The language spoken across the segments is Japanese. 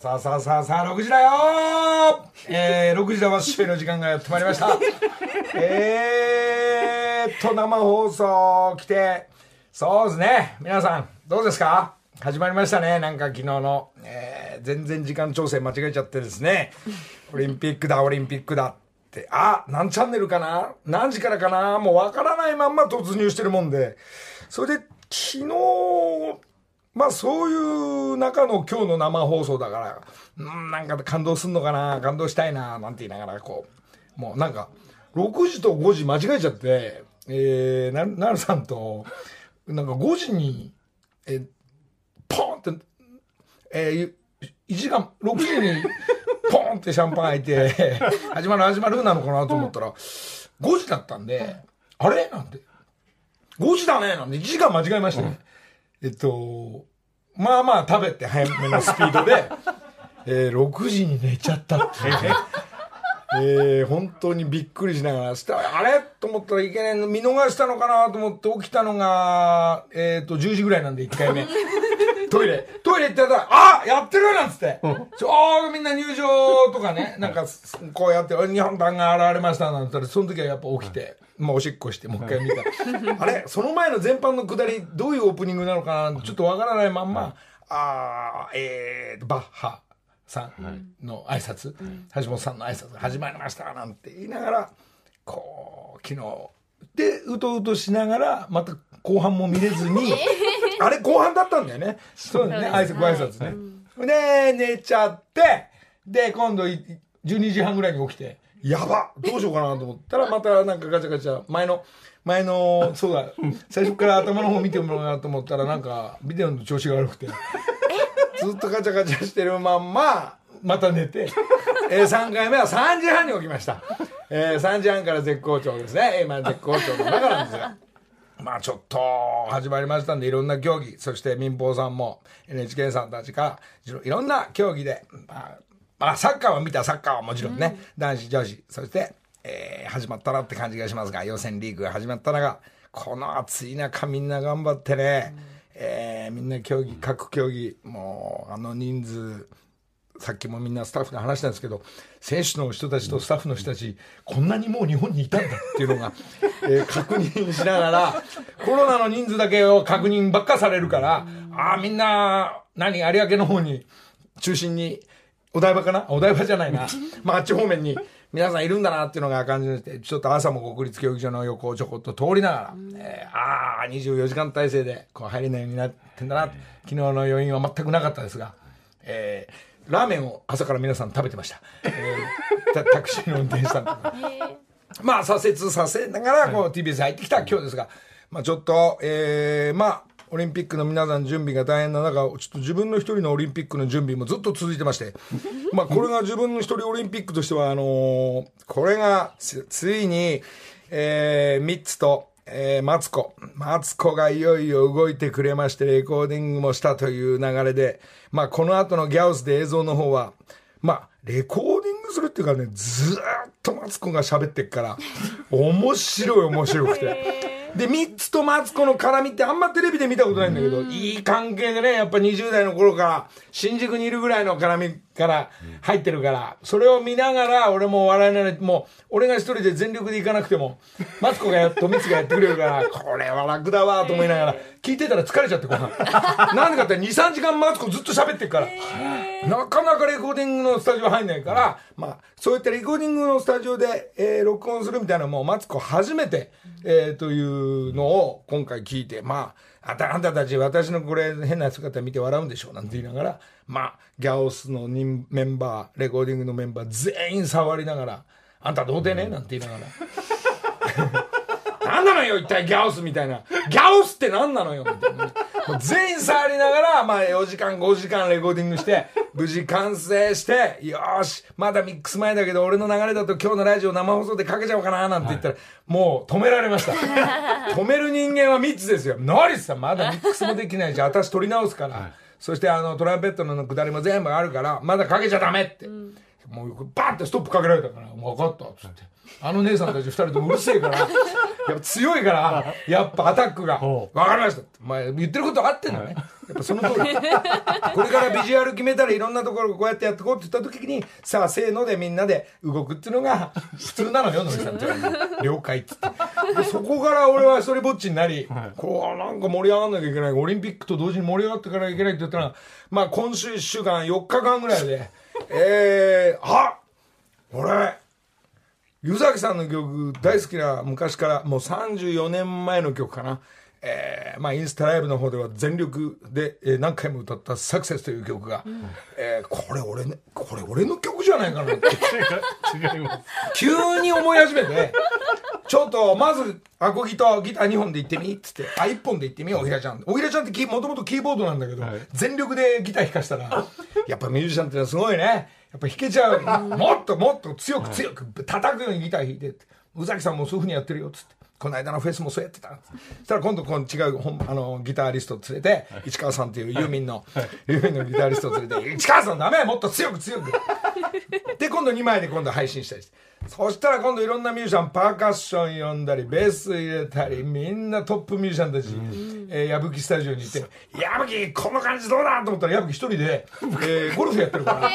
さあ6時だよー、6時だわっしょいの時間がやってまいりました生放送来て、そうですね、皆さんどうですか。始まりましたね。なんか昨日の、全然時間調整間違えちゃってですね、オリンピックだって何チャンネルかな、何時からかな、もうわからないまんま突入してるもんで、それで昨日まあそういう中の今日の生放送だから、なんか感動すんのかな、感動したいななんて言いながら、こうもうなんか6時と5時間違えちゃって、なるさんとなんか5時にポンって、1時間6時にポンってシャンパン開いて始まるなのかなと思ったら5時だったんで、あれなんて5時だねなんて1時間間違えましたね、まあまあ食べて早めのスピードで、6時に寝ちゃったっていうね本当にびっくりしながら、あれと思ったらいけないの見逃したのかなと思って起きたのが、10時ぐらいなんで1回目トイレ行ってやったら、やってるなんつって、みんな入場とかね、なんかこうやって日本版が現れましたなんて言ったら、その時はやっぱ起きて、まあおしっこしてもう一回見たらあれその前の前半の下りどういうオープニングなのかな、ちょっとわからないまんま、バッハさんの挨拶、橋本さんの挨拶が始まりましたなんて言いながら、こう昨日でうとうとしながらまた後半も見れずにあれ後半だったんだよね。そうだね、挨拶ね、で寝ちゃって、で今度12時半ぐらいに起きて、やばどうしようかなと思ったらまたなんかガチャガチャ、前のそうだ最初から頭の方見てもらおうかなと思ったら、なんかビデオの調子が悪くてずっとガチャガチャしてるまんままた寝て3回目は3時半に起きました3時半から絶好調ですね。今絶好調の中なんですが、まあちょっと始まりましたんで、いろんな競技、そして民放さんも NHK さんたちからいろんな競技で、まあサッカーは見た、サッカーはもちろんね、男子女子、そして、始まったなって感じがしますが、予選リーグが始まったのがこの暑い中みんな頑張ってね、みんな競技、各競技もう人数、さっきもみんなスタッフで話したんですけど、選手の人たちとスタッフの人たち、こんなにもう日本にいたんだっていうのが確認しながら、コロナの人数だけを確認ばっかされるから、みんな有明の方に中心に、お台場じゃないなまああっち方面に皆さんいるんだなっていうのが感じまして、ちょっと朝も国立競技場の横をちょこっと通りながら、24時間体制でこう入れないようになってんだな。昨日の余韻は全くなかったですが、ラーメンを朝から皆さん食べてましたタクシーの運転手さんとかまあ左折させながらこう TBS 入ってきた今日ですが、まあちょっとオリンピックの皆さん準備が大変な中、ちょっと自分の一人のオリンピックの準備もずっと続いてましてまあこれが自分の一人オリンピックとしてはこれがついにミッツとマツコがいよいよ動いてくれまして、レコーディングもしたという流れで、まあこの後のギャオスで映像の方はまあレコーディングするっていうかね、ずーっとマツコが喋ってっから面白くてで、ミッツとマツコの絡みってあんまテレビで見たことないんだけど、いい関係でね、やっぱ20代の頃から新宿にいるぐらいの絡みから入ってるから、それを見ながら俺も笑いながら、もう俺が一人で全力で行かなくてもマツコがミツがやってくれるからこれは楽だわと思いながら聞いてたら疲れちゃって、なんでかって 2,3 時間マツコずっと喋ってるから、なかなかレコーディングのスタジオ入んないから、まあそういったレコーディングのスタジオで録音するみたいなのもマツコ初めてというのを今回聞いて、まああんたたち私のこれ変な姿見て笑うんでしょなんて言いながら、まあギャオスのメンバー、レコーディングのメンバー全員触りながら、あんたどうでねなんて言いながらなんなのよ一体ギャオスみたいな、ギャオスってなんなのよみたいな、もう全員触りながら、まあ4時間5時間レコーディングして無事完成して、よしまだミックス前だけど俺の流れだと今日のラジオ生放送でかけちゃおうかななんて言ったら、もう止められました止める人間は3つですよ。ノリスさんまだミックスもできないし、私取り直すから、そしてトランペットの下りも全部あるからまだかけちゃダメって、もうバンってストップかけられたから、もう分かったっつって、あの姉さんたち2人ともうるせえからやっぱ強いからやっぱアタックが分かりましたって、前言ってること合ってんだね、やっぱその通りこれからビジュアル決めたらいろんなところこうやってやってこうって言った時にさあせーのでみんなで動くっていうのが普通なのよ、野口さんって了解っつって、そこから俺は一人ぼっちになり、こうなんか盛り上がんなきゃいけない、オリンピックと同時に盛り上がっていかなきゃいけないって言ったら、まあ今週1週間4日間ぐらいであ、俺湯崎さんの曲大好きな、昔からもう34年前の曲かな、まあ、インスタライブの方では全力で、何回も歌った「サクセス」という曲が、うんこれ俺の曲じゃないかなって違います急に思い始めてちょっとまずアコギとギター2本でいってみっつって、あ1本でいってみよう、おひらちゃんってもともとキーボードなんだけど、はい、全力でギター弾かしたらやっぱミュージシャンってのはすごいね、やっぱ弾けちゃうもっともっと強く強く叩くようにギター弾いてって「宇崎さんもそういうふうにやってるよ」っつって。この間のフェスもそうやってたんです。そしたら今度違うギタリストを連れて、市川さんっていうユーミンのギタリストを連れて、市川さんダメもっと強く強くで今度2枚で今度配信したりして、そしたら今度いろんなミュージシャン、パーカッション呼んだりベース入れたり、みんなトップミュージシャンたち、矢吹スタジオに行って「矢吹この感じどうだ?」と思ったら矢吹一人で、ゴルフやってるから「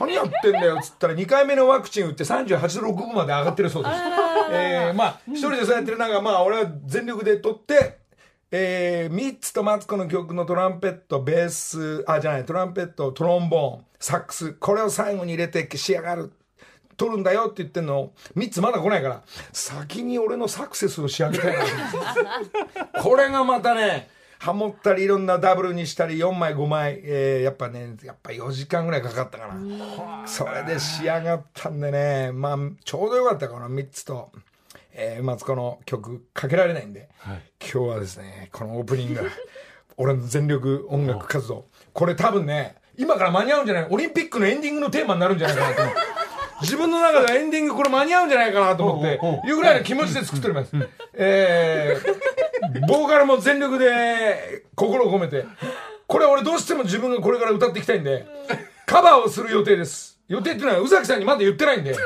何やってんだよ」っつったら2回目のワクチン打って38度6分まで上がってるそうです。まあ一人でそうやってる中、まあ俺は全力で撮って。ミッツとマツコの曲のトランペット、ベース、あ、じゃない、トランペット、トロンボーン、サックス、これを最後に入れて仕上がる、撮るんだよって言ってんの、ミッツまだ来ないから、先に俺のサクセスを仕上げたいなこれがまたね、ハモったり、いろんなダブルにしたり、4枚、5枚、やっぱ4時間ぐらいかかったかな。それで仕上がったんでね、まあ、ちょうどよかったかな、ミッツと。マツコの曲かけられないんで、はい、今日はですねこのオープニング俺の全力音楽活動、これ多分ね今から間に合うんじゃない、オリンピックのエンディングのテーマになるんじゃないかなと思って自分の中でエンディングこれ間に合うんじゃないかなと思っていうぐらいの気持ちで作っております。ボーカルも全力で心を込めて、これ俺どうしても自分がこれから歌っていきたいんでカバーをする予定です。予定っていうのは宇崎さんにまだ言ってないんで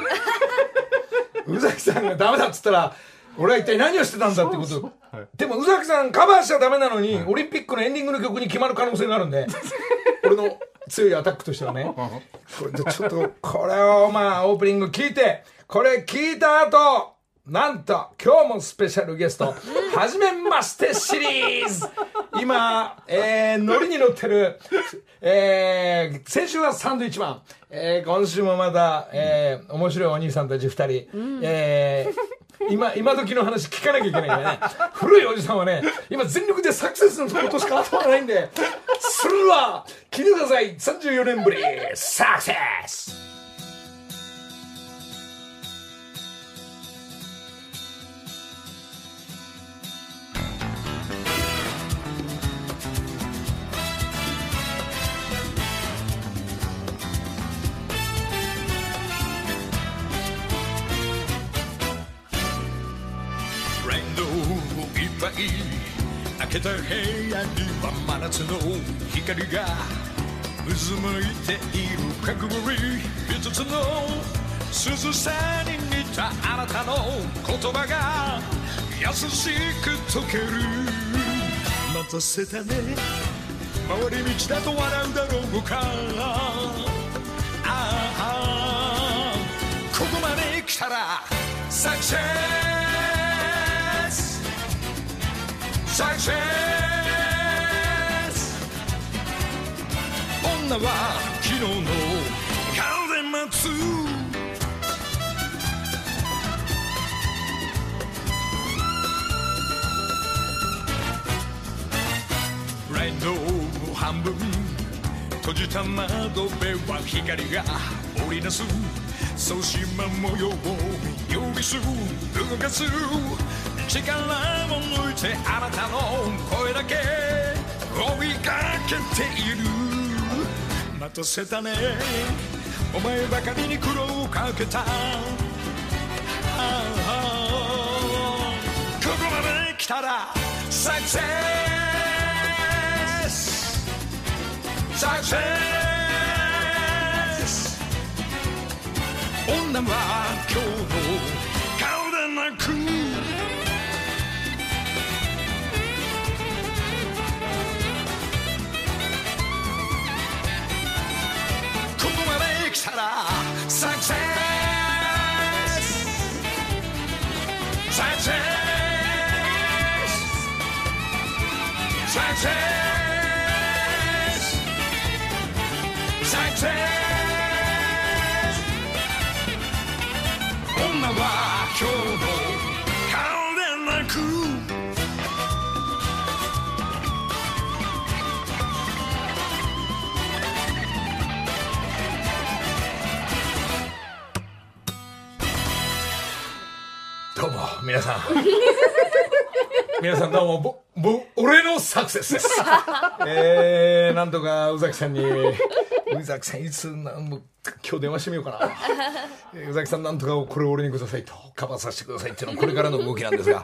宇崎さんがダメだっつったら俺は一体何をしてたんだってこと。そうそう、はい、でも宇崎さんカバーしちゃダメなのに、はい、オリンピックのエンディングの曲に決まる可能性があるんで俺の強いアタックとしてはねこれちょっとこれをまあオープニング聞いて、これ聞いた後なんと今日もスペシャルゲストはじめましてシリーズ今、ノリに乗ってる、先週はサンドウィッチマン、今週もまた、面白いお兄さんたち2人、今時の話聞かなきゃいけないからね古いおじさんはね今全力でサクセスのことしか頭がないんで、それでは聞いてください。34年ぶりサクセス。開けた部屋には真夏の光が渦巻いている、かくぶり5つの涼さに似たあなたの言葉が優しく溶ける。待たせたね、回り道だと笑うだろうか、ああここまで来たらサクセスSuccess! 女は昨日の顔で待つ、ライトを半分閉じた窓辺は光が織りなすそうしま模様を呼びする、動かす力を抜いてあなたの声だけ追いかけている。待たせたね、お前ばかりに苦労をかけた、ああここまで来たらサクセスサクセスなら今日も変わらなくここまで来たらサクセスサクセスサクセス女は今日も変わらなくどうも皆さん皆さんどうも俺のサクセスですなんとか宇崎さんに宇崎さんいつも今日電話してみようかな宇崎さんなんとかこれ俺にくださいとカバーさせてくださいっていうのはこれからの動きなんですが、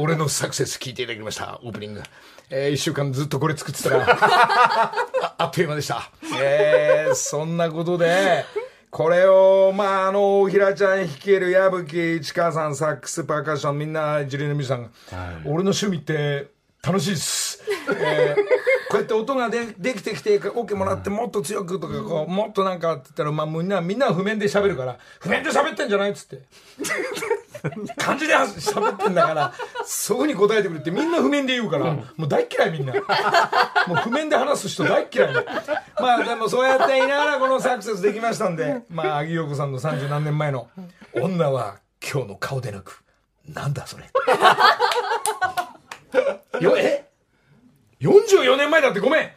俺のサクセス聞いていただきましたオープニング、1週間ずっとこれ作ってたら あっという間でした、そんなことでこれをまあひらちゃん率いる矢吹市川さんサックスパーカッションみんな一流のミュージシャンが、はい、俺の趣味って楽しいです、こうやって音が できてきて OK もらってもっと強くとかこうもっとなんかって言ったら、まあ、みんな譜面で喋るから譜面で喋ってんじゃないっつって漢字で喋ってんだからそういうふうに答えてくれってみんな譜面で言うから、うん、もう大っ嫌いみんなもう譜面で話す人大っ嫌いまあでもそうやっていながらこのサクセスできましたんでまあ阿木陽子さんの30何年前の女は今日の顔でなくなんだそれよえ44年前だってごめん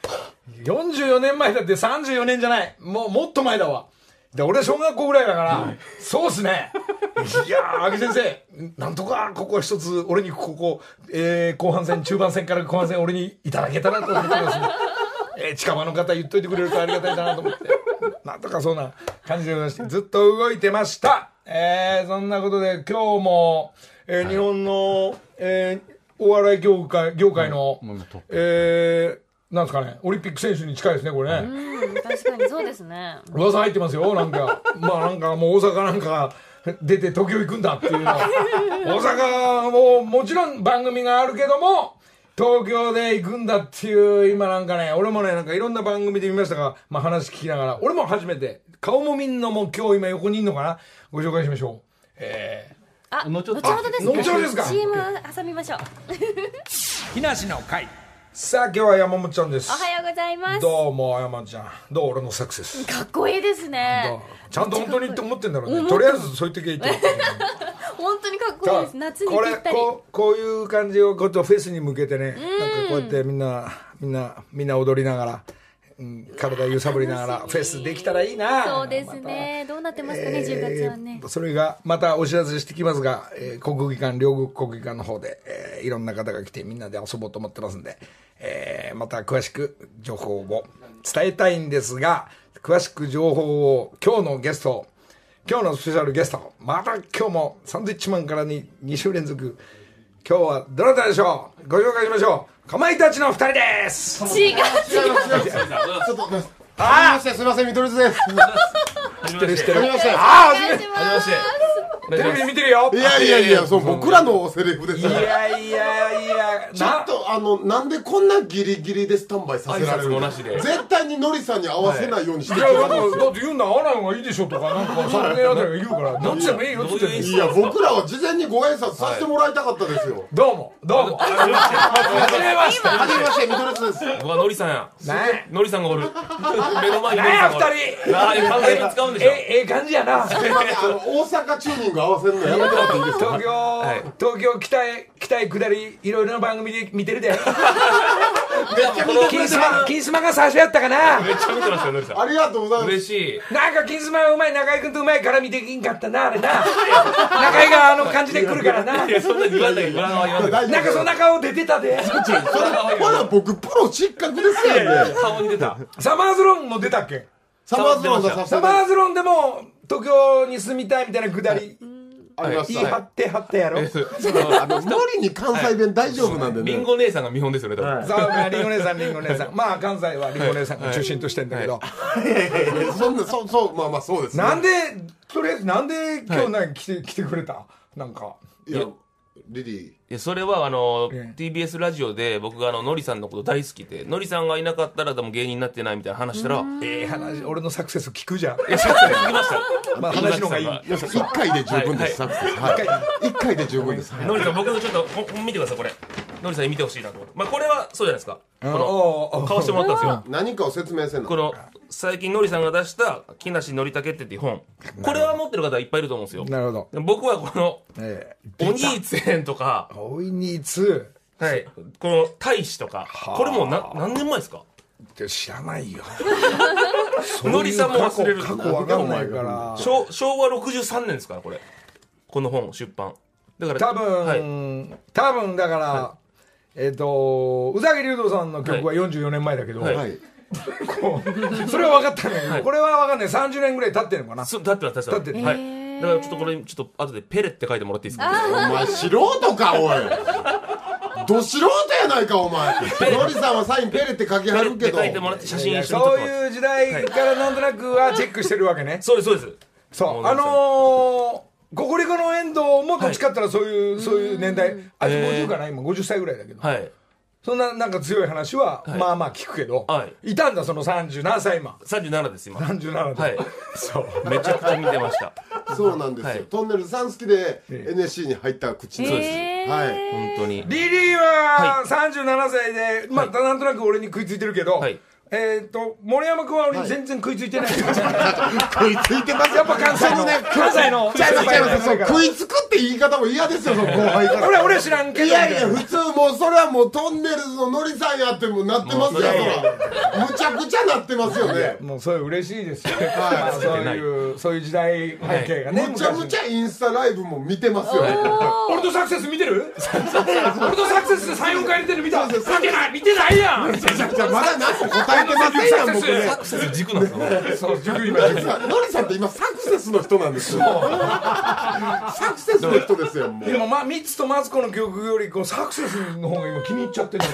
44年前だって34年じゃないもっと前だわで俺小学校ぐらいだから、うん、そうっすねいやー阿木先生なんとかここは一つ俺にこ、後半戦中盤戦から後半戦俺にいただけたらと思ってます、ね近場の方言っといてくれるとありがたいなと思ってなんとかそんな感じでございましてずっと動いてました、そんなことで今日も、日本の、お笑い業界の、なんですかね、オリンピック選手に近いですね、これね。うん、確かにそうですね。噂入ってますよ、なんか。まあなんかもう大阪なんか出て東京行くんだっていうのは。大阪ももちろん番組があるけども、東京で行くんだっていう、今なんかね、俺もね、なんかいろんな番組で見ましたが、まあ話聞きながら、俺も初めて、顔もみんなも今日今横にいるのかなご紹介しましょう。あ、後ほどですね。後ほどですか。CM 挟みましょう。木梨の会。さあ、今日は山本ちゃんです。おはようございます。どうも山本ちゃん。どう俺のサクセス。かっこいいですね。ちゃんと本当にって思ってんだろうね。とりあえずそういう時言って。本当にかっこいいです。夏にぴったり。こういう感じをこうフェスに向けてね。なんかこうやってみんな踊りながら。体揺さぶりながらフェスできたらいいな。そうですね、どうなってますかね、10月はね。それがまたお知らせしてきますが、国技館、両国技館の方で、いろんな方が来てみんなで遊ぼうと思ってますんで、また詳しく情報を伝えたいんですが、詳しく情報を今日のスペシャルゲスト、また今日もサンドウィッチマンからに2週連続、今日はどなたでしょう、ご紹介しましょう。かまいたちの二人です。違う。ああ、すみません、見取り図です。知ってる。ああ、初めて。テレビ見てるよ。いや、そう僕らのセリフです。いや。ちょっとなんでこんなギリギリでスタンバイさせられるの。絶対にノリさんに合わせないようにして。いやだって言うな、合わない方がいいでしょとかなんかそれでやだよ言うから。どっちでもいいよって。いや僕らは事前にご挨拶させてもらいたかったですよ。どうも。はじめまして、ミドルツです。うわ、ノリさんや。ノリさんがおる。目の前に。二人。完全に使うんでしょ。ええ感じやな。大阪チューニング合わせるのやめてもらっていいですか。東京北へ下り、いろいろな番組で見てるで。金スマが最初やったかな。めっちゃ見てますよ、ノリさん。ありがとうございます。嬉しい。なんか金スマはうまい、中井君とうまいから見てきんかったな、あれな。中井が感じで来るからな。いや、そんなに言わないけど。なんかそんな顔出てたで。ほら僕プロ失格ですよね。顔に出た。サマーズローンも出たっけ？サマーズローンでも東京に住みたいみたいなくだり。ありました、はい、貼ってやろ無理に関西弁大丈夫なんでね、はい、リンゴ姉さんが見本ですよね多分、はい、リンゴ姉さんまあ関西はリンゴ姉さんが中心としてんだけど、はいはいはい、そうまあまあそうですね。なんでとりあえずなんで今日はい、来てくれたなんかいやリリーいやそれはTBS ラジオで僕がのりさんのこと大好きでのりさんがいなかったら多分芸人になってないみたいな話したら話俺のサクセス聞くじゃんいやサクセス聞きました、まあ、話の方がいい1回で十分です、はい、サクセス、はいはい、1回で十分です、はい、のりさん僕ちょっと見てくださいこれのりさんに見てほしいなと思って、まあ、これはそうじゃないですかこの買わしてもらったんですよ何かを説明せんのこの最近のりさんが出した木梨憲武っていう本これは持ってる方いっぱいいると思うんですよなるほど僕はこのお兄ちゃんとかお兄ちゃんはいこの大使とかこれも何年前ですか知らないよのりさんも忘れる過去わかんないから昭和63年ですからこの本出版だから多分だから、はい宇崎竜童さんの曲は44年前だけど、はいはい、それは分かったね、はい、これは分かんない30年ぐらい経ってるのかな経ってる、はい、だからちょっとこれちょっと後でペレって書いてもらっていいですかお前素人かおいど素人やないかお前ノリさんはサインペレって書きはるけどペレって書いてもらって写真一緒に撮ってもらってそういう時代からなんとなくはチェックしてるわけね、はい、そうですそうゴゴリゴの遠藤もどっちかったらそういう年代あいつ50かな今50歳ぐらいだけど、はい、そんななんか強い話は、はい、まあまあ聞くけど、はい、いたんだその30何歳今37です今37で、はい、そうめちゃくちゃ見てましたそうなんですよ、はい、トンネルズさん好きで NSC に入った口なんです、はい本当にリリーは37歳で、はい、まあなんとなく俺に食いついてるけど、はい森山君は俺全然食いついてない、はい、食いついてますやっぱ関西のね関西の食いつくって言い方も嫌ですよその後輩から俺知らんけどいやいや普通もうそれはもうトンネルズのノリさんやってもなってますよむちゃくちゃなってますよねもうそれ嬉しいですよ、はい、そういう時代背景がね、はい、むちゃむちゃインスタライブも見てますよね俺とサクセス見てる俺とサクセスで3、4回見てる見た見てないやんまだ何も答えサクセス軸なんですよノリさんって今サクセスの人なんですよサクセスの人ですよもうでもまあミツとマツコの曲よりこうサクセスの方が今気に入っちゃってる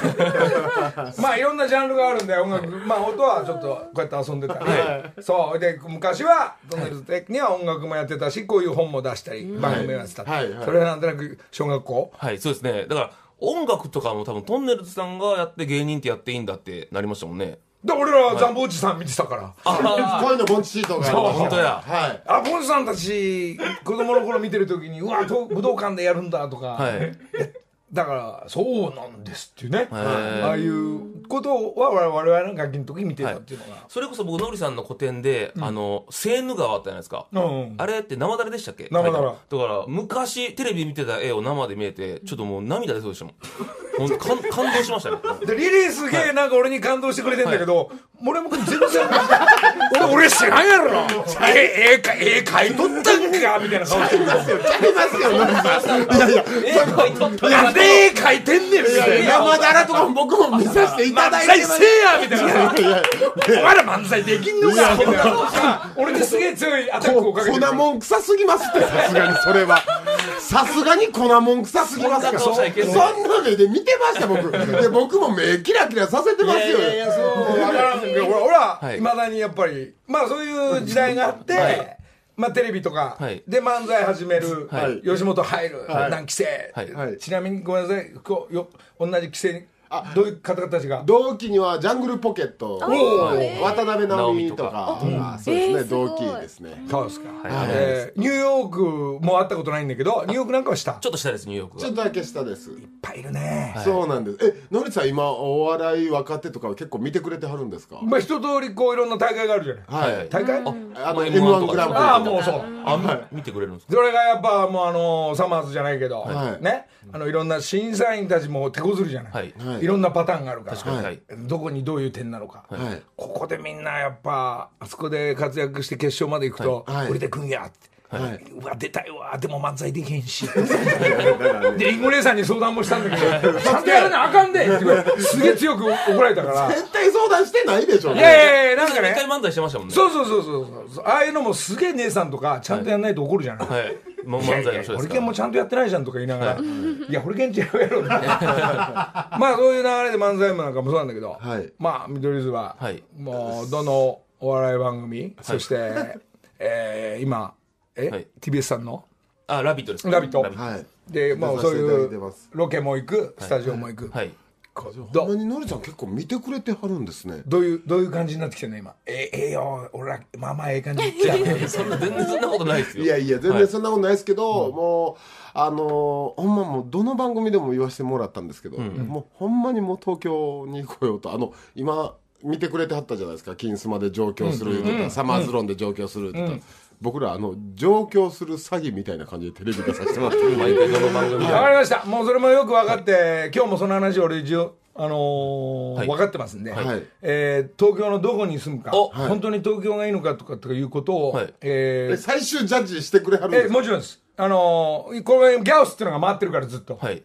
まあいろんなジャンルがあるんで音楽まあ音はちょっとこうやって遊んでたり、はい、そうで昔はトンネルズ的には音楽もやってたしこういう本も出したり番組もやってたり、はいはいはい、それはなんとなく小学校はいそうですねだから音楽とかも多分トンネルズさんがやって芸人ってやっていいんだってなりましたもんねで俺らはザンボーチさん見てたから、はい、声のボンチシートが本当や、はい、あボンチさんたち子供の頃見てる時にうわ武道館でやるんだとか、はい、だからそうなんですっていうね、ああいうことは我々の楽器の時に見てたっていうのが、はい、それこそ僕ノリさんの個展で、うん、セーヌ川あったじゃないですか、うん、あれって生だれでしたっけ生だらだから昔テレビ見てた絵を生で見えてちょっともう涙出そうでしたもん感動しましたねでリリーすげえなんか俺に感動してくれてんだけど、はい、森山君全然俺知らんやろ絵買い取ったんかみたいな顔してるちゃいますよなんで絵描いてんねんみたいな山田らとか僕も見させていただいて漫才せえやみたいなお前ら漫才できんのかみたいな俺にすげえ強いアタックをかけて粉もん臭すぎますってさすがにそれはさすがに粉もん臭すぎますからそんな目で見てました僕で僕も目キラキラさせてますよいやそう分からんけど俺はいまだにやっぱりまあそういう時代があって、はいまあ、テレビとかで漫才始める、はい、吉本入る、はい、何期生、はいはい、ちなみにごめんなさいこう同じ期生にどういう方々たちが同期にはジャングルポケット渡辺直美とか、うん、そうですね、同期ですねそうですか、はいニューヨークも会ったことないんだけどニューヨークなんかは下ちょっと下ですニューヨークはちょっとだけ下ですいっぱいいるね、はい、そうなんですのりさん今お笑い若手とか結構見てくれてはるんですかまあ一通りこういろんな大会があるじゃない、はい、大会M1 グランプリああもうそうあんまり見てくれるんですかそれがやっぱもうサマーズじゃないけど、はい、ねいろんな審査員たちも手こずるじゃない、はいいろんなパターンがあるから、はい、どこにどういう点なのか、はい、ここでみんなやっぱあそこで活躍して決勝まで行くと、はい、俺でくんやって、はい、うわ出たいわでも漫才できへんしでリンゴ姉さんに相談もしたんだけどちゃんとやらなあかんでってすげえ強く怒られたから絶対相談してないでしょいやいやなんかね一回漫才してましたもんねそうそうそうそうああいうのもすげえ姉さんとかちゃんとやんないと怒るじゃない、はい漫才の人ですから。ホリケンもちゃんとやってないじゃんとか言いながら、いやホリケン違うやろみたいな。まあそういう流れで漫才もなんかもそうなんだけど、はい、まあ見取り図は、はい、もうどのお笑い番組、はい、そして、今はい、TBS さんのラビットですね。ラビット。はい。でまあそういうロケも行く、スタジオも行く。はい。ほんまにのりさん結構見てくれてはるんですね。どういう感じになってきてるの今。ええよ俺らまあまあええ感じ来た。そんな全然そんなことないですよ。いやいや全然そんなことないですけど、はい、もうほんまもうどの番組でも言わせてもらったんですけど、うん、もうほんまにもう東京に来ようと今見てくれてはったじゃないですか。金スマで上京するとか、うん、サマーズロンで上京するとか。うんうん、僕ら上京する詐欺みたいな感じでテレビ出させてもらってる毎回この番組で。わかりました。もうそれもよく分かって、はい、今日もその話俺一応はい、分かってますんで、はい、東京のどこに住むか、はい、本当に東京がいいのかとかいうことを、はい、最終ジャッジしてくれはるんですか。もちろんです。これギャオスっていうのが回ってるからずっと、はい、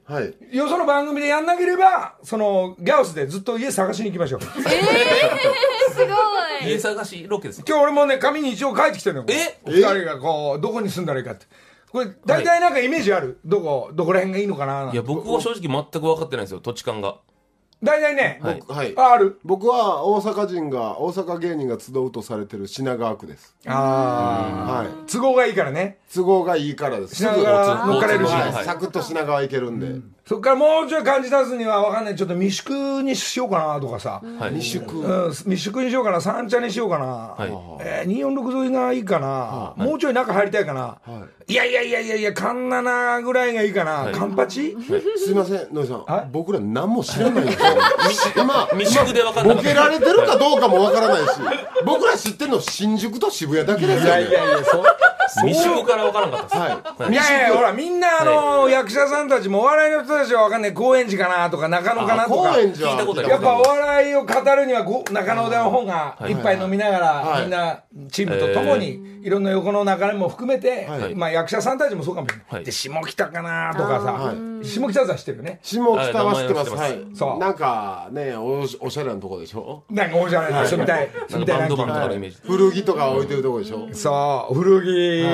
よその番組でやんなければそのギャオスでずっと家探しに行きましょう。すごい家探しロケですね。今日俺もね紙に一応書いてきてるのよ。お二人がこうどこに住んだらいいかって。これ大体なんかイメージある、はい、どこら辺がいいのかな。いや僕は正直全く分かってないんですよ土地勘が。大体ね、はいはい、ある。僕は大阪芸人が集うとされてる品川区です。ああ、はい。都合がいいからね。都合がいいからです。品川乗っかれるし、はい、サクッと品川行けるんで。うん、そっからもうちょい感じ出すにはわかんない。ちょっと未宿にしようかなとかさ。はい、未宿にしようかな。三茶にしようかな。はい、246沿いがいいかな、はい。もうちょい中入りたいかな。はい、いや環七ぐらいがいいかな。はい、環八、はい？すいませんのりさん。僕ら何も知らないんですよ。今ボケられてるかどうかもわからないし僕ら知ってるの新宿と渋谷だけですよね。いや未宿からわからなかったです、はい、いやほらみんなはい、役者さんたちもお笑いの人たちはわかんない。高円寺かなとか中野かなとか聞いたことある。やっぱお笑いを語るには中野の方が一杯飲みながら、はい、みんなチームとともにいろんな横の流れも含めて、はい、まあ役者さんたちもそうかもしれない、はい、で下北かなとかさ、はい、下北は知ってるよね。下北は知ってます、はい、そうなんかねおしゃれなとこでしょ。なんかおしゃれな住みたいバンドマンとかのイメージ。古着とか置いてるとこでしょ、うん、そう古着か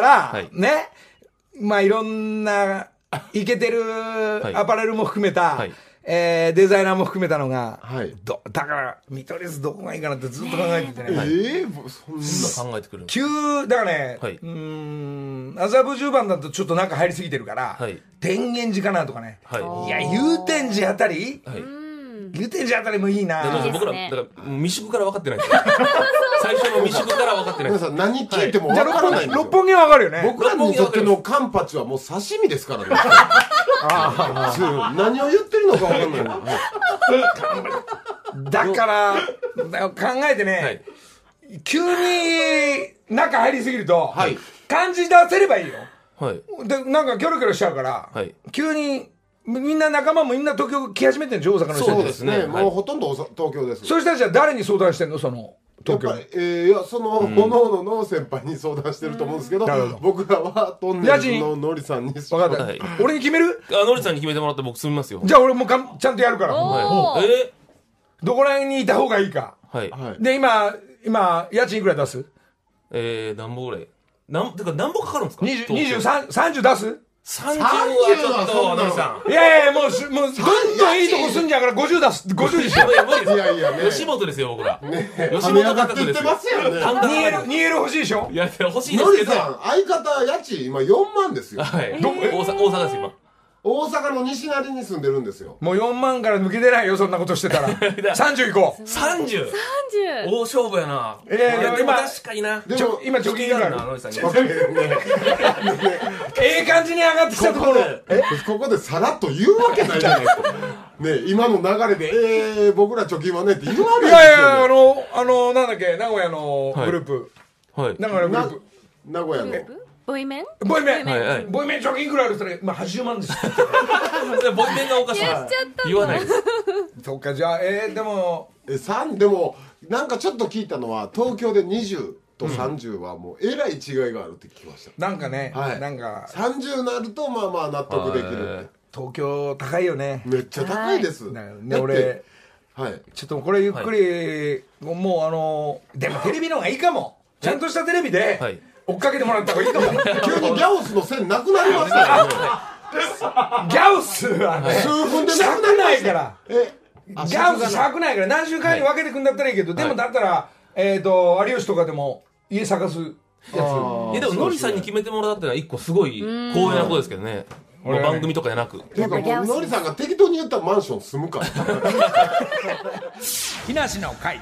ら、はい、ね、まあいろんなイケてるアパレルも含めた、はい、デザイナーも含めたのが、はい、だから見取り図どこがいいかなってずっと考えててね、そんな考えてくる急だからね、はい、麻布十番だとちょっと中入りすぎてるから、はい、天元寺かなとかね、はい、いや祐天寺あたり、はい、祐天寺あたりもいいな。僕らだから未宿から分かってないですよ。最初の未宿から分かってないです。何聞いても分からないんですよ。六本木は分かるよね。僕らにとってのカンパチはもう刺身ですからね。何を言ってるのか分かんないだから考えてね、はい、急に中入りすぎると、はい、感じ出せればいいよ、はい、でなんかキョロキョロしちゃうから、はい、急にみんな仲間もみんな東京来始めてるんでしょ。大阪の人たちそうですね、はい、もうほとんど東京です。そういう人たちは誰に相談してんのその東京。いやその各々の先輩に相談してると思うんですけど、うん、僕らはトンネルズののりさんに分かった、はい、俺に決める。のりさんに決めてもらって僕住みますよ。じゃあ俺もちゃんとやるから、はい、どこら辺にいた方がいいか、はい、で今家賃いくら出す。何ぼぐらいてか何ぼかかるんですか。20 30出す。30はちょっと、のりさん。いやいや、もう、どんどんいいとこ住んじゃうから、50出す、50にしよう。いや、無理です。いやいや、ね、吉本ですよ、僕ら。ね、吉本価格ですよ。2L欲しいでしょ。いや、欲しいですけど。のりさん、相方、家賃、今4万ですよ。はい。大阪です、今。大阪の西成に住んでるんですよ。もう4万から抜け出ないよ、そんなことしてたら。30行こう。30。大勝負やな。でも確かにな。でも今貯金があるな、のりさんに。ええ感じに上がってきたところ。ここでさらっと言うわけないじゃないですか。ね今の流れで、僕ら貯金はねって言うわけないですよ、ね。いやいや、なんだっけ、名古屋のグループ。はい。名古屋のグループ。名古屋の。ボイメン貯金くらいある人は今80万ですボイメンがおかしい言わないです。そっかじゃあでもなんかちょっと聞いたのは東京で20と30はもうえらい違いがあるって聞きました、うん、なんかね、はい、なんか30になるとまあまあ納得できる。東京高いよね。めっちゃ高いです、はい、で俺、はい、ちょっとこれゆっくり、はい、もうでもテレビの方がいいかも。ちゃんとしたテレビで、はい、追っかけてもらった方がいいかも。急にギャオスの線なくなりましたよね。ギャオスはね、数分でなくなりました。尺ないから。ギャオス尺ないから、何週間に分けてくんだったらいいけど、はい、でもだったら、有吉とかでも家探すやつ。でもノリさんに決めてもらったら一個すごい光栄なことですけどね。番組とかじゃなく。ていうか、ノリさんが適当に言ったらマンション住むから。木梨の会。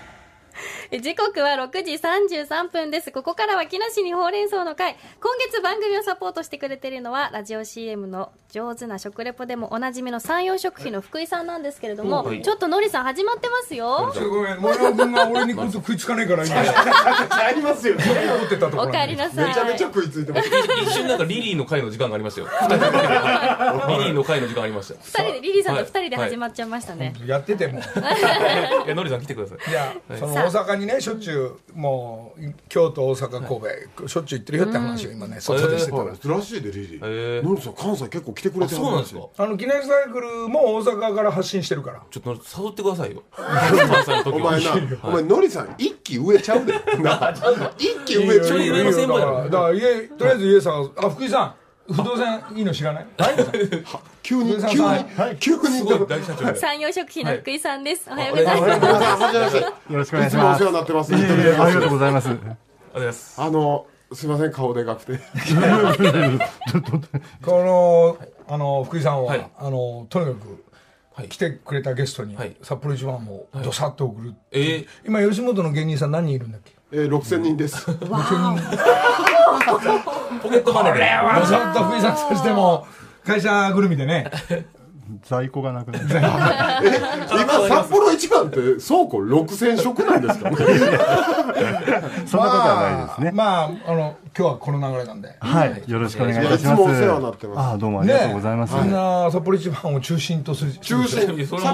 時刻は6時33分です。ここからは木梨にほうれん草の会。今月番組をサポートしてくれているのはラジオ CM の上手な食レポでもおなじみの山陽食品の福井さんなんですけれども、はい、ちょっとのりさん始まってますよ。ごめん、森山君が俺にく食いつかねえから今ありますよ、ね、ってたところお帰りなさい。めちゃめちゃ食いついてます。一瞬なんかリリーの会の時間がありましたよ。リリーの会の時間ありました。2人でリリーさんと2人で始まっちゃいましたね、はい、やっててものりさん来てください。いや、はい、その大阪にね、しょっちゅうもう京都、大阪、神戸、はい、しょっちゅう行ってるよって話を今ね、外でしてたら、珍しいでリリー、のりさん関西結構来てくれてるんですよ。そうなんですか。あの記念サイクルも大阪から発信してるから、ちょっと誘ってくださいよ。お前な、はい、お前のりさん一期上ちゃうで一期上ちょい上の先輩だから、家とりあえず家さん、はい、あ、福井さん不動産いいの知らない？急に山陽食品の福井さんです。おはようございます。よろしくお願いします。いつもお世話になってます。ありがとうございます。すいません、顔でかくて。福井さんはとにかく。来てくれたゲストに札幌一番をドサッと送る、今吉本の芸人さん何人いるんだっけ？6000人です。ポケットマネーでドサッと福井さんとしても会社ぐるみでね、在庫がなくなって今札幌一番って倉庫6000食なんですかね。そんなことはないですね。まあ今日はこの流れなんで、はい、よろしくお願いします。いつもお世話になってます。ああ、どうもありがとうございます。あんな札幌一番を中心とする札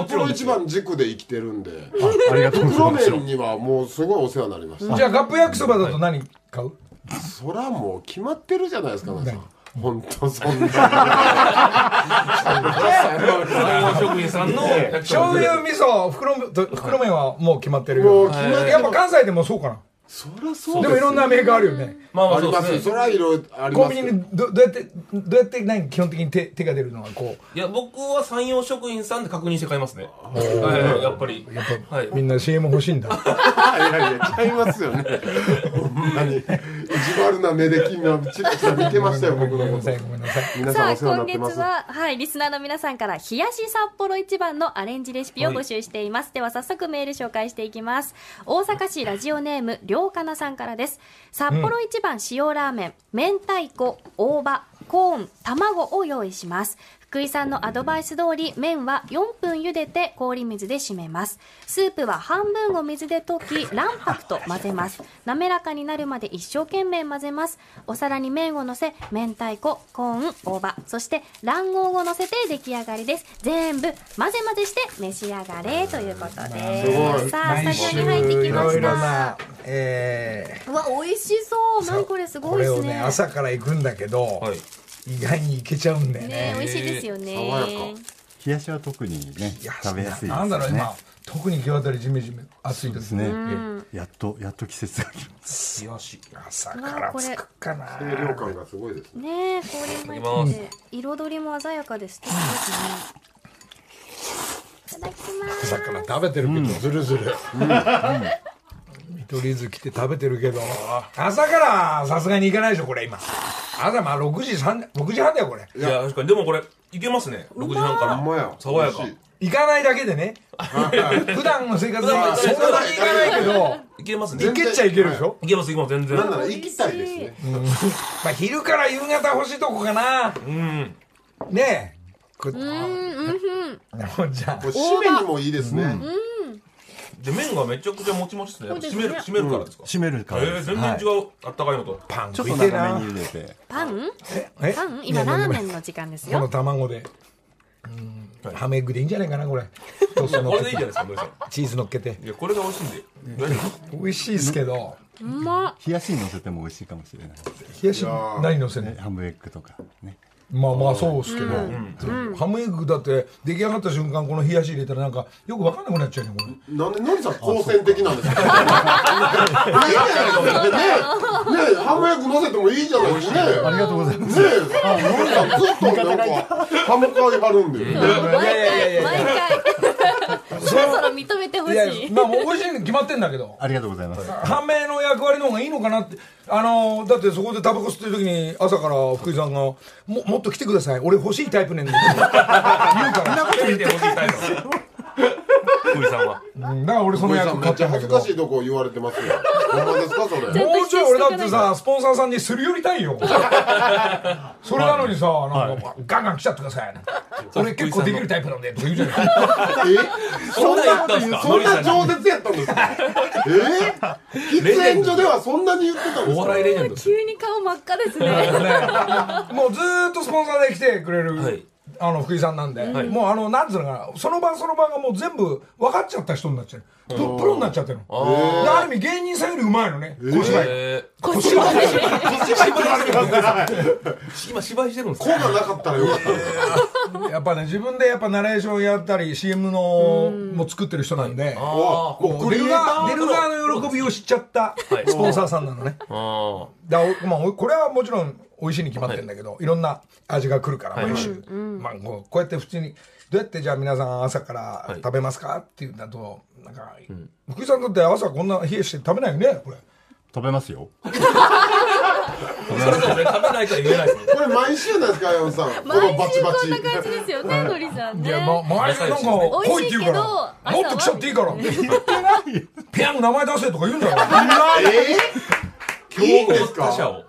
幌一番軸で生きてるんで、ありがとうございます。黒麺にはもうすごいお世話になりました。じゃあカップ焼きそばだと何買う？そらもう決まってるじゃないですか。本当そんな。職員さんの醤油味噌袋麺はもう決まってるよ。やっぱ関西でもそうかな。そりゃそうです。でもいろんなメーカーあるよね。あります。そりゃいろいろあります。コンビニにどうやって何基本的に手が出るのはこう。いや、僕は山陽食品さんで確認して買いますね。やっぱり。みんな CM 欲しいんだ。いやいや、買いますよね。ほんまに。意地悪な目で君はチラチラ見てましたよ、僕のこと。さあ、今月ははいリスナーの皆さんから冷やし札幌一番のアレンジレシピを募集しています。では早速メール紹介していきます。大阪市ラジオネームりょうかなさんからです。札幌一番塩ラーメン、明太子、大葉、コーン、卵を用意します。福井さんのアドバイス通り、麺は4分茹でて氷水で締めます。スープは半分を水で溶き卵白と混ぜます。滑らかになるまで一生懸命混ぜます。お皿に麺をのせ、明太子、コーン、大葉、そして卵黄をのせて出来上がりです。全部混ぜ混ぜして召し上がれということです。さあ、スタジオに入ってきました。うわ、美味しそう。何これ、すごいですね。これをね、朝から行くんだけど、はい、意外にいけちゃうんだよね。美味しいですよね。爽やか。冷やしは特にね、食べやすいですね。なんだろう、今特に今日あたりジメジメ暑いですね。やっと季節が来ます。冷やし朝からつくかな。清涼感がすごいですね。氷も入って彩りも鮮やかで素敵ですね。いただきます。朝から食べてるけどずるずる見取り図来て食べてるけど、朝からさすがに行かないでしょ。これ今朝まあ6時半だよこれ。いや、確かに。でもこれいけますね。6時半から爽やか。行かないだけでね、普段の生活でそんなに行かないけどいけますね。いけちゃいけるでしょ。いけます、いけます、全然。なんなら行きたいですね。まあ昼から夕方欲しいとこかな。ねえ、これじゃあ締めにもいいですね。で、麺がめちゃくちゃもちもちですね。締めるからですか？締めるからです。全然違う、あったかいのと。パンちょっと長めに入れて。パン今ラーメンの時間ですよ。この卵でハムエッグでいいんじゃないかな、これ。これでいいじゃないですか、森さん。チーズ乗っけて。いや、これが美味しいんで。美味しいですけど。冷やしに乗せても美味しいかもしれない。冷やし何乗せね？ハムエッグとかね。まあまあそうですけど、うん、ハムエッグだって出来上がった瞬間この冷やし入れたらなんかよく分かんなくなっちゃうね。これなんでノリさん好戦的なんですか。いいじゃないですかね。ね、ハムエッグ乗せてもいいじゃないですかね。ありがとうございます。ねえ、ノリさんずっとなんかハムカイ張るんで。いやいや毎回。そろそろ認めてほしい。いやいや、まあもう美味しいに決まってんだけど。ありがとうございます。ハメの役割の方がいいのかなって。だってそこでタバコ吸ってる時に朝から福井さんがもっと来てください。俺欲しいタイプねん。言うから。来て欲しいタイプ。福井さんは。だから俺その役めっちゃ恥ずかしいとこ言われてますよ。本当ですかそれ。もうちょい俺だってさ、スポンサーさんにすり寄りたいよ。それなのにさ、なんかガンガン来ちゃってください。俺結構できるタイプなんでとか言うじゃない。そんなこと言う、そんな饒舌やったんですか。喫煙所ではそんなに言ってたんですか。お笑いレジェンド。急に顔真っ赤ですね。もうずーっとスポンサーで来てくれる福井さんなんで、もうなんつうのかな、その場その場がもう全部分かっちゃった人になっちゃう。プロになっちゃってるの。ある意味芸人さんよりうまいのね。小芝居。小芝居。今芝居してるんですか。こんなんなかったらよかった。やっぱね、自分でやっぱナレーションやったり CM のも作ってる人なんで、出る側の喜びを知っちゃったスポンサーさんなのね。これはもちろん美味しいに決まってるんだけど、いろんな味が来るから毎週。こうやって普通にどうやってじゃあ皆さん朝から食べますかっていうんだと、なんか福井さんだって朝こんな冷えして食べないよね。これ食べますよ。それぞれ食べないとは言えないですね。これ毎週なんですか、山本さん。毎週こんな感じですよね、のりさんね。いや、毎週なんか、来いって言うから、もっと来ちゃっていいから。言ってない。ペアの名前出せとか言うんだよ。競合他社を。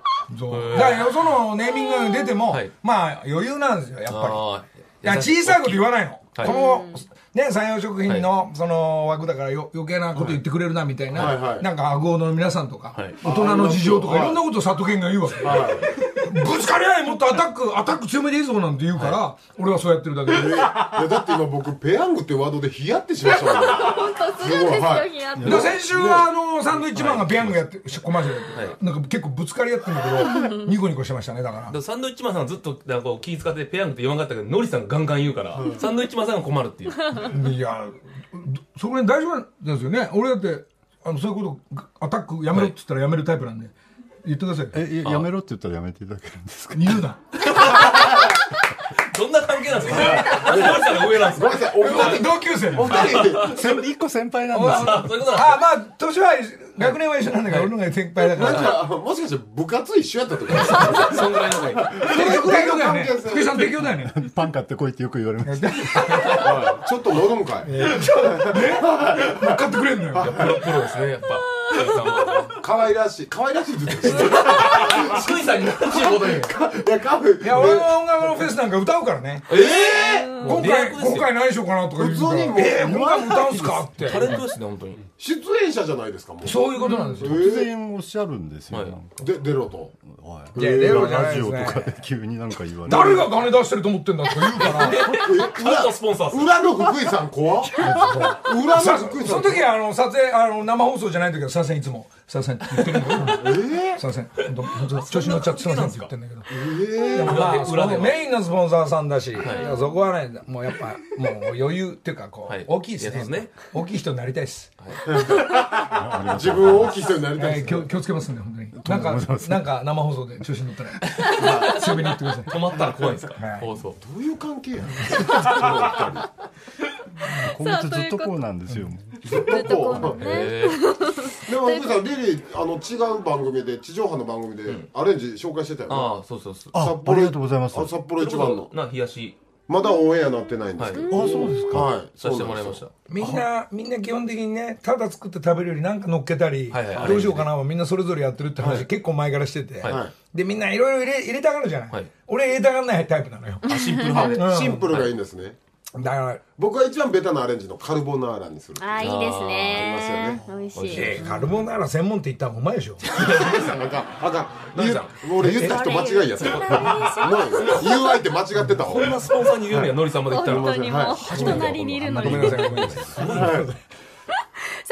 だから、そのネーミングが出ても、まあ、余裕なんですよ、やっぱり。小さいこと言わないの。このね、三洋食品のその枠だから余計なこと言ってくれるなみたいな、なんか顎の皆さんとか大人の事情とかいろんなことを佐藤健が言うわけ。ぶつかり合い、もっとアタック強めでいいぞなんて言うから、俺はそうやってるだけで。だって今僕ペヤングってワードでヒヤってしましたもん。本当すごいですよ、ヒヤって。先週はサンドイッチマンがペヤングやってコマーシャルやって、なんか結構ぶつかり合ってるんだけどニコニコしてましたね。だからサンドイッチマンさんはずっと気遣ってペヤングって言わなかったけど、ノリさんがガンガン言うからサンドイッチマンさんが困るっていう。いや、そこら辺大丈夫なんですよね。俺だってそういうことアタックやめろって言ったらやめるタイプなんで、言ってください。やめろって言ったらやめていただけるんですか。言うな。どんな関係なんですか。森さんが上なんですか。森さん、俺だって同級生。お二人一個先輩なんです。あ、まあ年は学年は一緒なんだから、俺のが先輩だから。なんかもしかして部活一緒やったとか。そんぐらいのが。それぐらいの関係性。福井さん適当だよね。パン買ってこいってよく言われます。ちょっと喉もかい。ね。買ってくれんのよ。プロですね、やっぱ。可愛らしい、可愛らしいずっとしてる。福井さんに懐かしいこと言う。いや、俺の音楽のフェスなんか歌うからね。今回何しようかなとか言うから。普通にもう、今回歌うんすかって。タレントですね、本当に。出演者じゃないですか、もう。そういうことなんですよ。突然おっしゃるんですよ。で、出ろと。いや、出ろじゃないですね。ラジオとかで急になんか言われる。誰が金出してると思ってんだとか言うから。裏の福井さん怖っ。裏の福井さん。その時は撮影、生放送じゃない時は、いつも「すいません」って言ってるんだけど、「すいません」「調子乗っちゃってすいません」って言ってんだけど、メインのスポンサーさんだし、そこはね、もうやっぱもう余裕っていうか、こう大きいですね。大きい人になりたいです。自分を大きい人になりたい。気をつけますんで、本当に。なんか生放送で調子乗ったら強めに言ってください。止まったら怖いですから、放送。どういう関係やん。今月ずっとこうなんですよ。ずっとこうでも、僕さん、リリー、違う番組で、地上波の番組で、アレンジ紹介してたよね。ああ、そうそうそう。ありがとうございます。札幌一番の。冷やし。まだオンエアなってないんですけど。あ、そうですか。はい。させてもらいました。みんな基本的にね、ただ作って食べるよりなんか乗っけたり、どうしようかな、みんなそれぞれやってるって話結構前からしてて。で、みんないろいろ入れたがるじゃない。俺入れたがらないタイプなのよ。シンプル派で。シンプルがいいんですね。だから僕は一番ベタなアレンジのカルボナーラにする。ああ、いいですね。ありますよね。美味しい。カルボナーラ専門って言ったらうまいでしょ。俺言った人間違いやつ。言う相手間違ってた。こんなスポンサーに言うのや、ノリさんまで言ったら。本当にもう人なりにいるのに。さ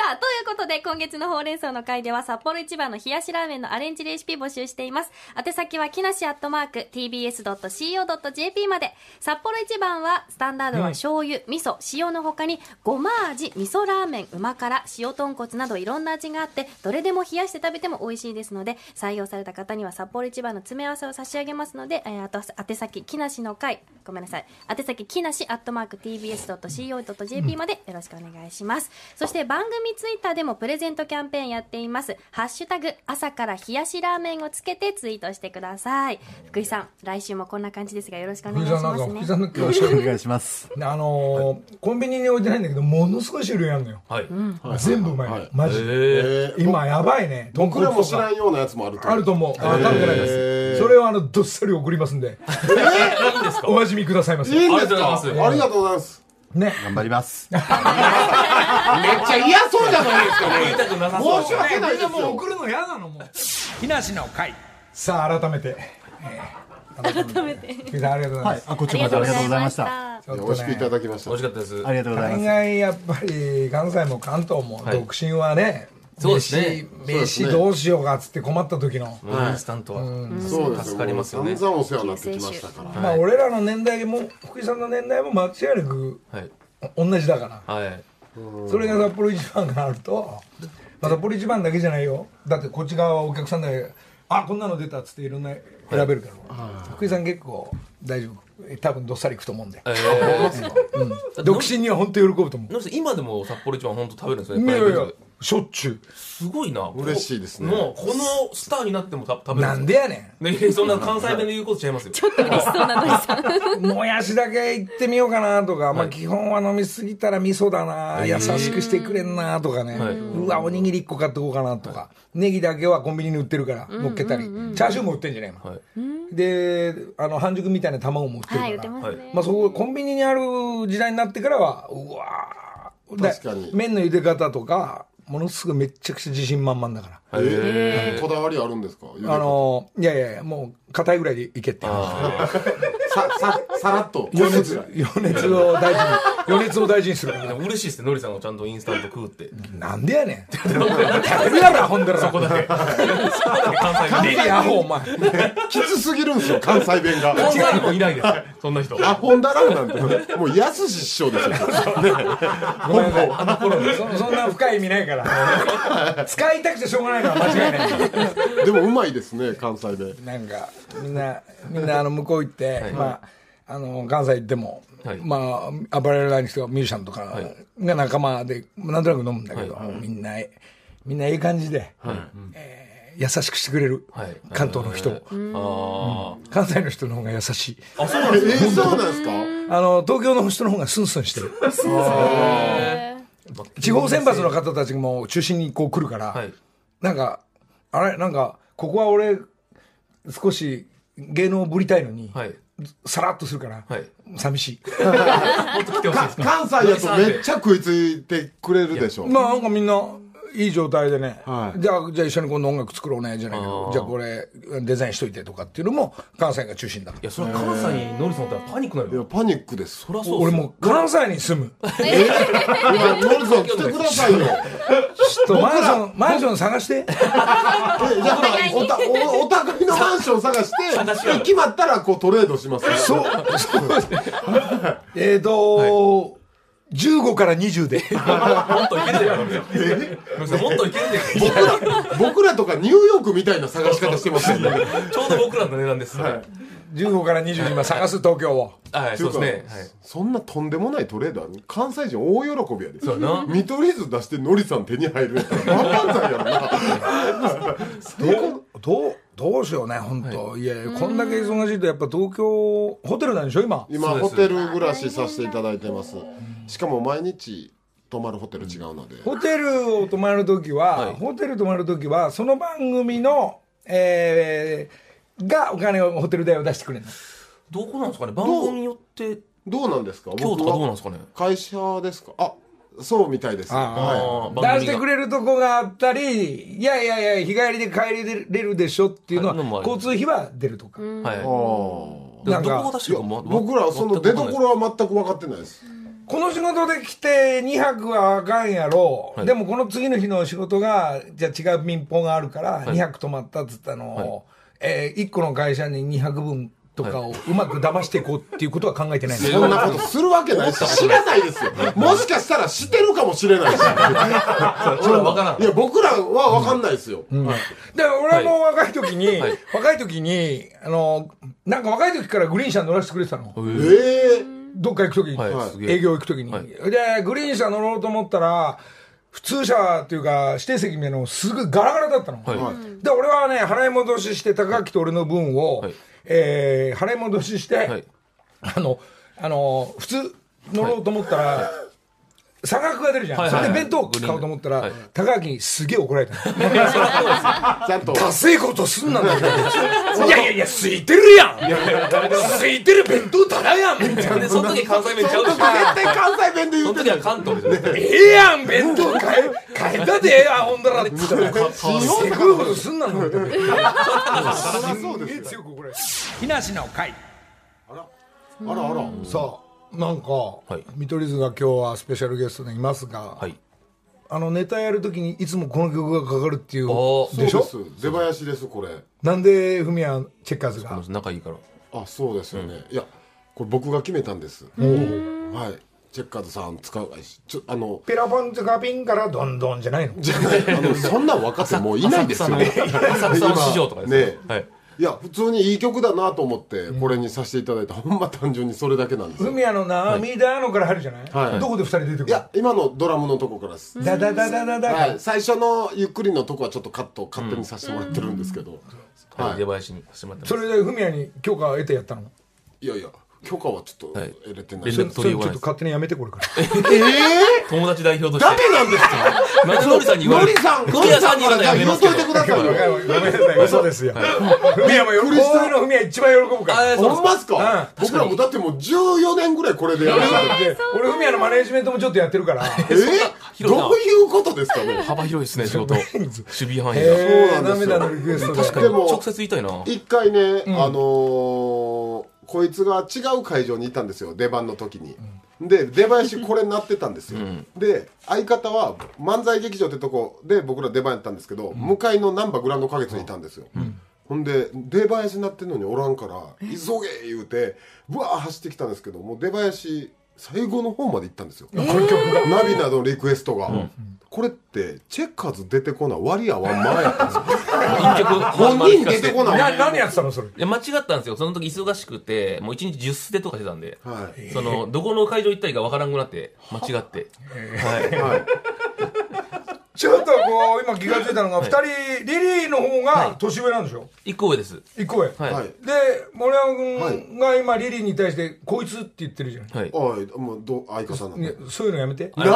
さあ、ということで今月のほうれん草の回では札幌一番の冷やしラーメンのアレンジレシピ募集しています。宛先は木梨@tbs.co.jp まで。札幌一番はスタンダードは醤油、味噌、塩の他にごま味、味噌ラーメン、旨辛、塩豚骨などいろんな味があって、どれでも冷やして食べても美味しいですので、採用された方には札幌一番の詰め合わせを差し上げますので、宛先木梨の会、ごめんなさい、宛先木梨@tbs.co.jp までよろしくお願いします。そして番組ツイッターでもプレゼントキャンペーンやっています。ハッシュタグ朝から冷やしラーメンをつけてツイートしてください。福井さん、来週もこんな感じですがよろしくお願いしますね。福井さん、なんかよろしくお願いしますはい、コンビニに置いてないんだけどものすごい種類あるのよ、はい、全部うまい、はい、マジで、今やばいね。僕らも知らんようなやつもあると思う。あるくらいです、それをどっさり送りますんで、いいんですか、お味見くださいませ。いいんですか、ありがとうございますね、頑張りますめっちゃ嫌そうじゃないですか、ね、言いたくなさそう。申し訳ないですよ、もう送るの嫌なのもう。木梨の会。さあ、改めてありがとうございます。こっちまでありがとうございました。美味しくいただきました。美味しかったです、ありがとうございます。大概やっぱり関西も関東も独身はね、そうですね、飯どうしようかっつって困った時のインスタントは、そうです、助かりますよね。散々お世話になってきましたから、まあ、俺らの年代も福井さんの年代も間違いなく同じだから、はい、それが札幌一番があると、まあ、札幌一番だけじゃないよ、だってこっち側はお客さんだけ、あ、こんなの出たっつっていろんな選べるから、はい、福井さん結構大丈夫、多分どっさりいくと思うんで、独身には本当に喜ぶと思う。今でも札幌一番本当食べるんですよね。いやしょっちゅう。すごいな、嬉しいですね。もうこのスターになっても食べるんですよ。なんでやねん、ね、そんな関西弁で言うことちゃいますよちょっと嬉しそうなのにさもやしだけ行ってみようかなとか、まあ、基本は飲みすぎたら味噌だな、優しくしてくれんなとかね、うわおにぎり1個買ってこうかなとか、ネギだけはコンビニに売ってるから乗っけたり、チャーシューも売ってんじゃない今、で半熟みたいな卵も売ってるから、売ってますね。まあ、そこコンビニにある時代になってからは、うわ確かに麺の茹で方とかものすごいめちゃくちゃ自信満々だから。こだわりあるんですか。いやいや、もう硬いぐらいでいけってさらっと余熱を大事にする。嬉しいですね、ノリさんがちゃんとインスタント食うって。なんでやねん、食べやろほんだら、そこだけ関西弁でアホ、お前きつすぎるんですよ関西弁が。関西もいないですそんな人、アホンダラーなんてもう安し師匠ですよ。ごめんね、あの頃そんな深い意味ないから使いたくてしょうがないから間違いない。でもうまいですね関西弁。なんかみんな向こう行ってまあ関西でも、まあ、暴れられない人がミュージシャンとかが仲間でなんとなく飲むんだけど、みんなええ感じで、優しくしてくれる、関東の人、関西の人の方が優しい。あ、そうなんですか。東京の人の方がスンスンしてる。地方選抜の方たちも中心にこう来るから、なんかあれ、なんかここは俺少し芸能をぶりたいのにさらっとするから寂しい。関西だとめっちゃ食いついてくれるでしょ。なんかみんないい状態でね、じゃあ一緒にこの音楽作ろうねじゃないけど、じゃあこれデザインしといてとかっていうのも関西が中心だから。いや、それ関西にノリさんだったらパニックなのよ。いや、パニックです。そりゃそう。俺もう関西に住む。ノリさん来てくださいよ。ちょっとマンション探して。お互いのマンション探して決まったらこうトレードします。そう15から20でもっといけるでよ。僕らとかニューヨークみたいな探し方してますよね。ちょうど僕らの値段です。15から20今探す東京を。そうですね。そんなとんでもないトレーダーに関西人大喜びやで。見取り図出してノリさん手に入るやったら万々歳やろな。どうしようね、本当。いや、こんだけ忙しいとやっぱ東京ホテルなんでしょ今。今ホテル暮らしさせていただいてます。しかも毎日泊まるホテル違うので、ホテルを泊まるときは、その番組の、がお金をホテル代を出してくれる。どこなんですかね、番組によって。どうなんですか、京都はどうなんですかね。会社ですか。あ、そうみたいです。出してくれるとこがあったり、いやいやいや日帰りで帰れるでしょっていうのは、交通費は出るとか。僕らその出所は全く分かってないです。この仕事で来て2泊はあかんやろ、はい、でもこの次の日の仕事がじゃあ違う民放があるから2泊泊まったっつったのを、はい1個の会社に2泊分とかをうまく騙していこうっていうことは考えてないんですよ。そんなことするわけないし、知らないですよ。もしかしたらしてるかもしれないし。俺は分からん。いや、僕らは分かんないですよ。うんはい、で、俺も若い時に、はい、なんか若い時からグリーン車乗らせてくれてたの。どっか行く時に、はい、営業行く時に、はい。で、グリーン車乗ろうと思ったら、普通車っていうか指定席みたいなのすごいガラガラだったの。はい、で、俺はね、払い戻しして高木と俺の分を、はい払い戻しして、はい、普通乗ろうと思ったら、はい差額が出るじゃん、はいはいはい、それで弁当買おうと思ったら、はい、高木にすげえ怒られた。稼いことすんなんだけどいやいやいや、すいてるやんすいてる弁当たらやんみたいな。その時関西弁ちゃうでしょ。絶対関西弁で言うてる。その時は関東でええやん、弁当買えたでええやん、ほんだらって言ったらすごいことすんなのみたいな。すげえ強く怒られた。木梨の会。あらあらあら、さあなんか、はい、見取り図が今日はスペシャルゲストにいますが、はい、ネタやるときにいつもこの曲がかかるっていうでしょ。そうです、出囃子です。これなんでフミヤチェッカーズが仲いいから。あ、そうですよね、うん、いやこれ僕が決めたんです。お、はい、チェッカーズさん使うペラポンズカピンからどんどんじゃないのじゃないそんな若手もういないですよね。浅草の市場とかですね、はい。いや普通にいい曲だなと思ってこれにさせていただいた、うん、ほんま単純にそれだけなんですよ。海の涙のから入るじゃない、はいはい、どこで2人出てくる。いや今のドラムのとこからです、うん、ダダダダダダ、はい、最初のゆっくりのとこはちょっとカットを勝手にさせてもらってるんですけど、うんはい、出囃子にしてもらってます。それで文也に許可を得てやったの。いやいや許可はちょっと得れてない、はい、それちょっと勝手にやめてこれから友達代表としてダメなんですか。なんでノリさんに言われる。ノリさんに言われるのやめますけど。言うといてくださいよ。ごめんなさい、嘘ですよ。フミヤも喜ぶ。こういうのフミヤ一番喜ぶから。思いますか、うん、僕らもだってもう14年ぐらいこれでやるで俺フミヤのマネージメントもちょっとやってるからどういうことですかね。幅広いですね、仕事守備範囲が。そうなんですよ。確かに直接言いたいな。一回ね、こいつが違う会場にいたんですよ、出番の時に、うん、で出囃子これ鳴ってたんですよ、うん、で相方は漫才劇場ってとこで僕ら出番やったんですけど、うん、向かいのなんばグランド花月にいたんですよ、うん、ほんで出囃子鳴ってんのにおらんから急げ言うてブワー走ってきたんですけど、もう出囃子最後の方まで行ったんですよ、この曲がナビなどのリクエストが、うん、これってチェッカーズ出てこない割合は前やったんですよ本人出てこない。何やってたのそれ。いや間違ったんですよ、その時忙しくてもう1日10捨てとかしてたんで、はい、そのどこの会場行ったりかわからんくなって間違ってはい、はいちょっとこう今気がついたのが2人、はい、リリーの方が年上なんでしょ、はい、1個上です。1個上、はい、で森山君が今リリーに対してこいつって言ってるじゃん、はい、おいもう相方さんなんでそういうのやめて。なんで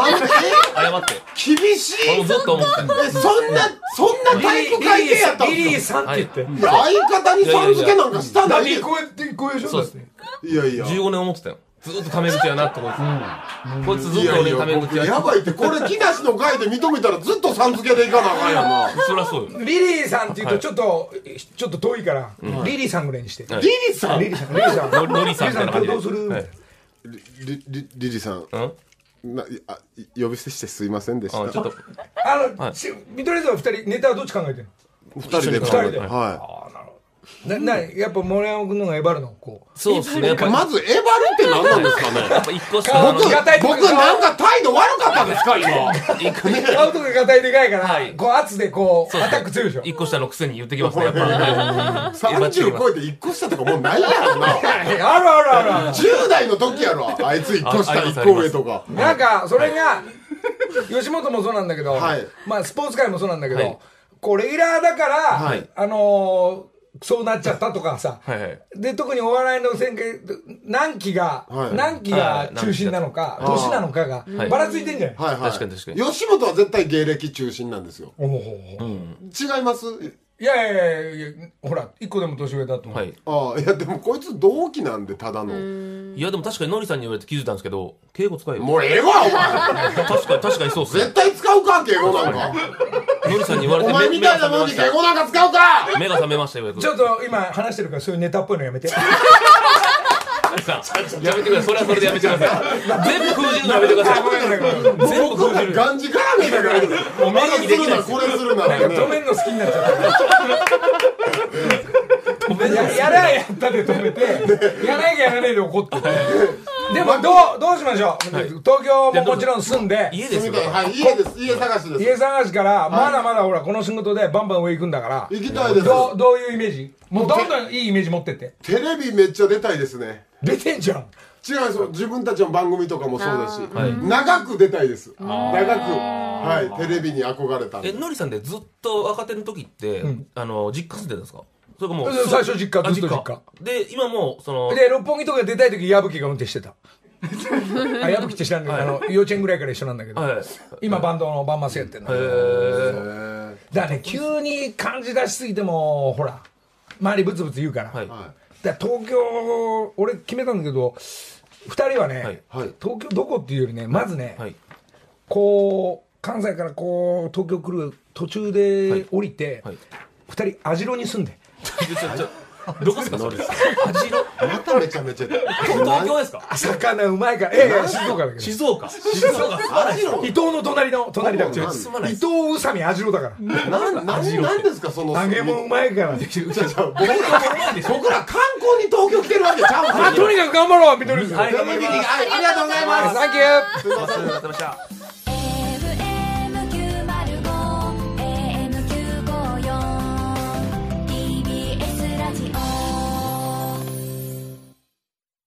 謝って厳しい。ずっと思ってんのそんな体育会系やったんですか。リリーさんって言って、はい、いや相方にさん付けなんかしたないで。こうやってこういう人だって。いやいや15年思ってたよ、ずっとタメ口やなってこいつ、うん、こいつずっと俺タメ口ややばいって。これ木梨の会で認めたらずっとさん付けでいかなあかんやんなそりゃそうよ。リリーさんって言うとちょっと遠いから、うん、リリーさんぐらいにして、はい、リリーさんノリさんみたいな感じで、はい、リリーさん、うん呼び捨てしてすいませんでした。ちょっとはい、見取り図は2人ネタはどっち考えてるの。2人で、はい、あなるほど。やっぱ森山君のがエバるのこう。そうですね。まずエバるって何なんですかね。やっぱ一個しか僕なんか態度悪かったんですか今。顔とかがたいでかいから、はい、こう圧でこうアタック強いでしょ。一個下のくせに言ってきますねやっぱ。30超えて一個下とかもうないやろな。あるあるある。10代の時やろあいつ一個下一個上とか。なんかそれが、はい、吉本もそうなんだけど、はい、まあスポーツ界もそうなんだけど、はい、こうレギュラーだから、はい、そうなっちゃったとかさ、はいはい、で特にお笑いの選挙何期が中心なのか、はい、年なのかがばらついてんじゃない、はいはいはい、確かに吉本は絶対芸歴中心なんですよ、うん、違います。いやほら1個でも年上だと思う、はい、いやでもこいつ同期なんでただの。いやでも確かにノリさんに言われて気づいたんですけど敬語使えよもうええわお前確かにそうっすね。絶対使うか敬語なんかノリさんに言われてお前みたいなもんに敬語なんか使うか目が覚めましたよ。ちょっと今話してるからそういうネタっぽいのやめてンさんやめてください。それはそれでやめてください。全部封じるのやめてください。全部封じる。がんじがらめだから。おめえにできない。これするな。止めるの好きになっちゃった。止めやらやったで止めて、やらないやらないで怒って。でもどうしましょう。東京ももちろん住んで家ですよ。家探しです。家探しからまだまだほらこの仕事でバンバン上行くんだから。行きたいです。どういうイメージ？もうどんどんいいイメージ持ってって。テレビめっちゃ出たいですね。出てんじゃん。違うんですよ。自分たちの番組とかもそうだし、長く出たいです。長く、はい、テレビに憧れた。のりさんでずっと若手の時って実家住んでたんですか？それかもう最初実家ずっと実家で今もそので六本木とか出たい時矢吹が運転してた。あ、矢吹って知らんねん。幼稚園ぐらいから一緒なんだけど、今バンドのバンマスやってるの。だからね、急に感じ出しすぎてもほら周りブツブツ言うから。だから東京俺決めたんだけど、2人はね東京どこっていうよりね、まずねこう関西からこう東京来る途中で降りて2人網代に住んで。どこですかそれ？網代。まためちゃめちゃ。東京ですか？魚うまいから。ええ、静岡だけど。静岡。静岡。伊東の隣だから。伊東宇佐美網代だから。なんですかその。揚げもうまいから。僕ら観光に東京来てるわけちゃうんですよ。とにかく頑張ろうみどりさん。ありがとうございます。サンキュー。すみません。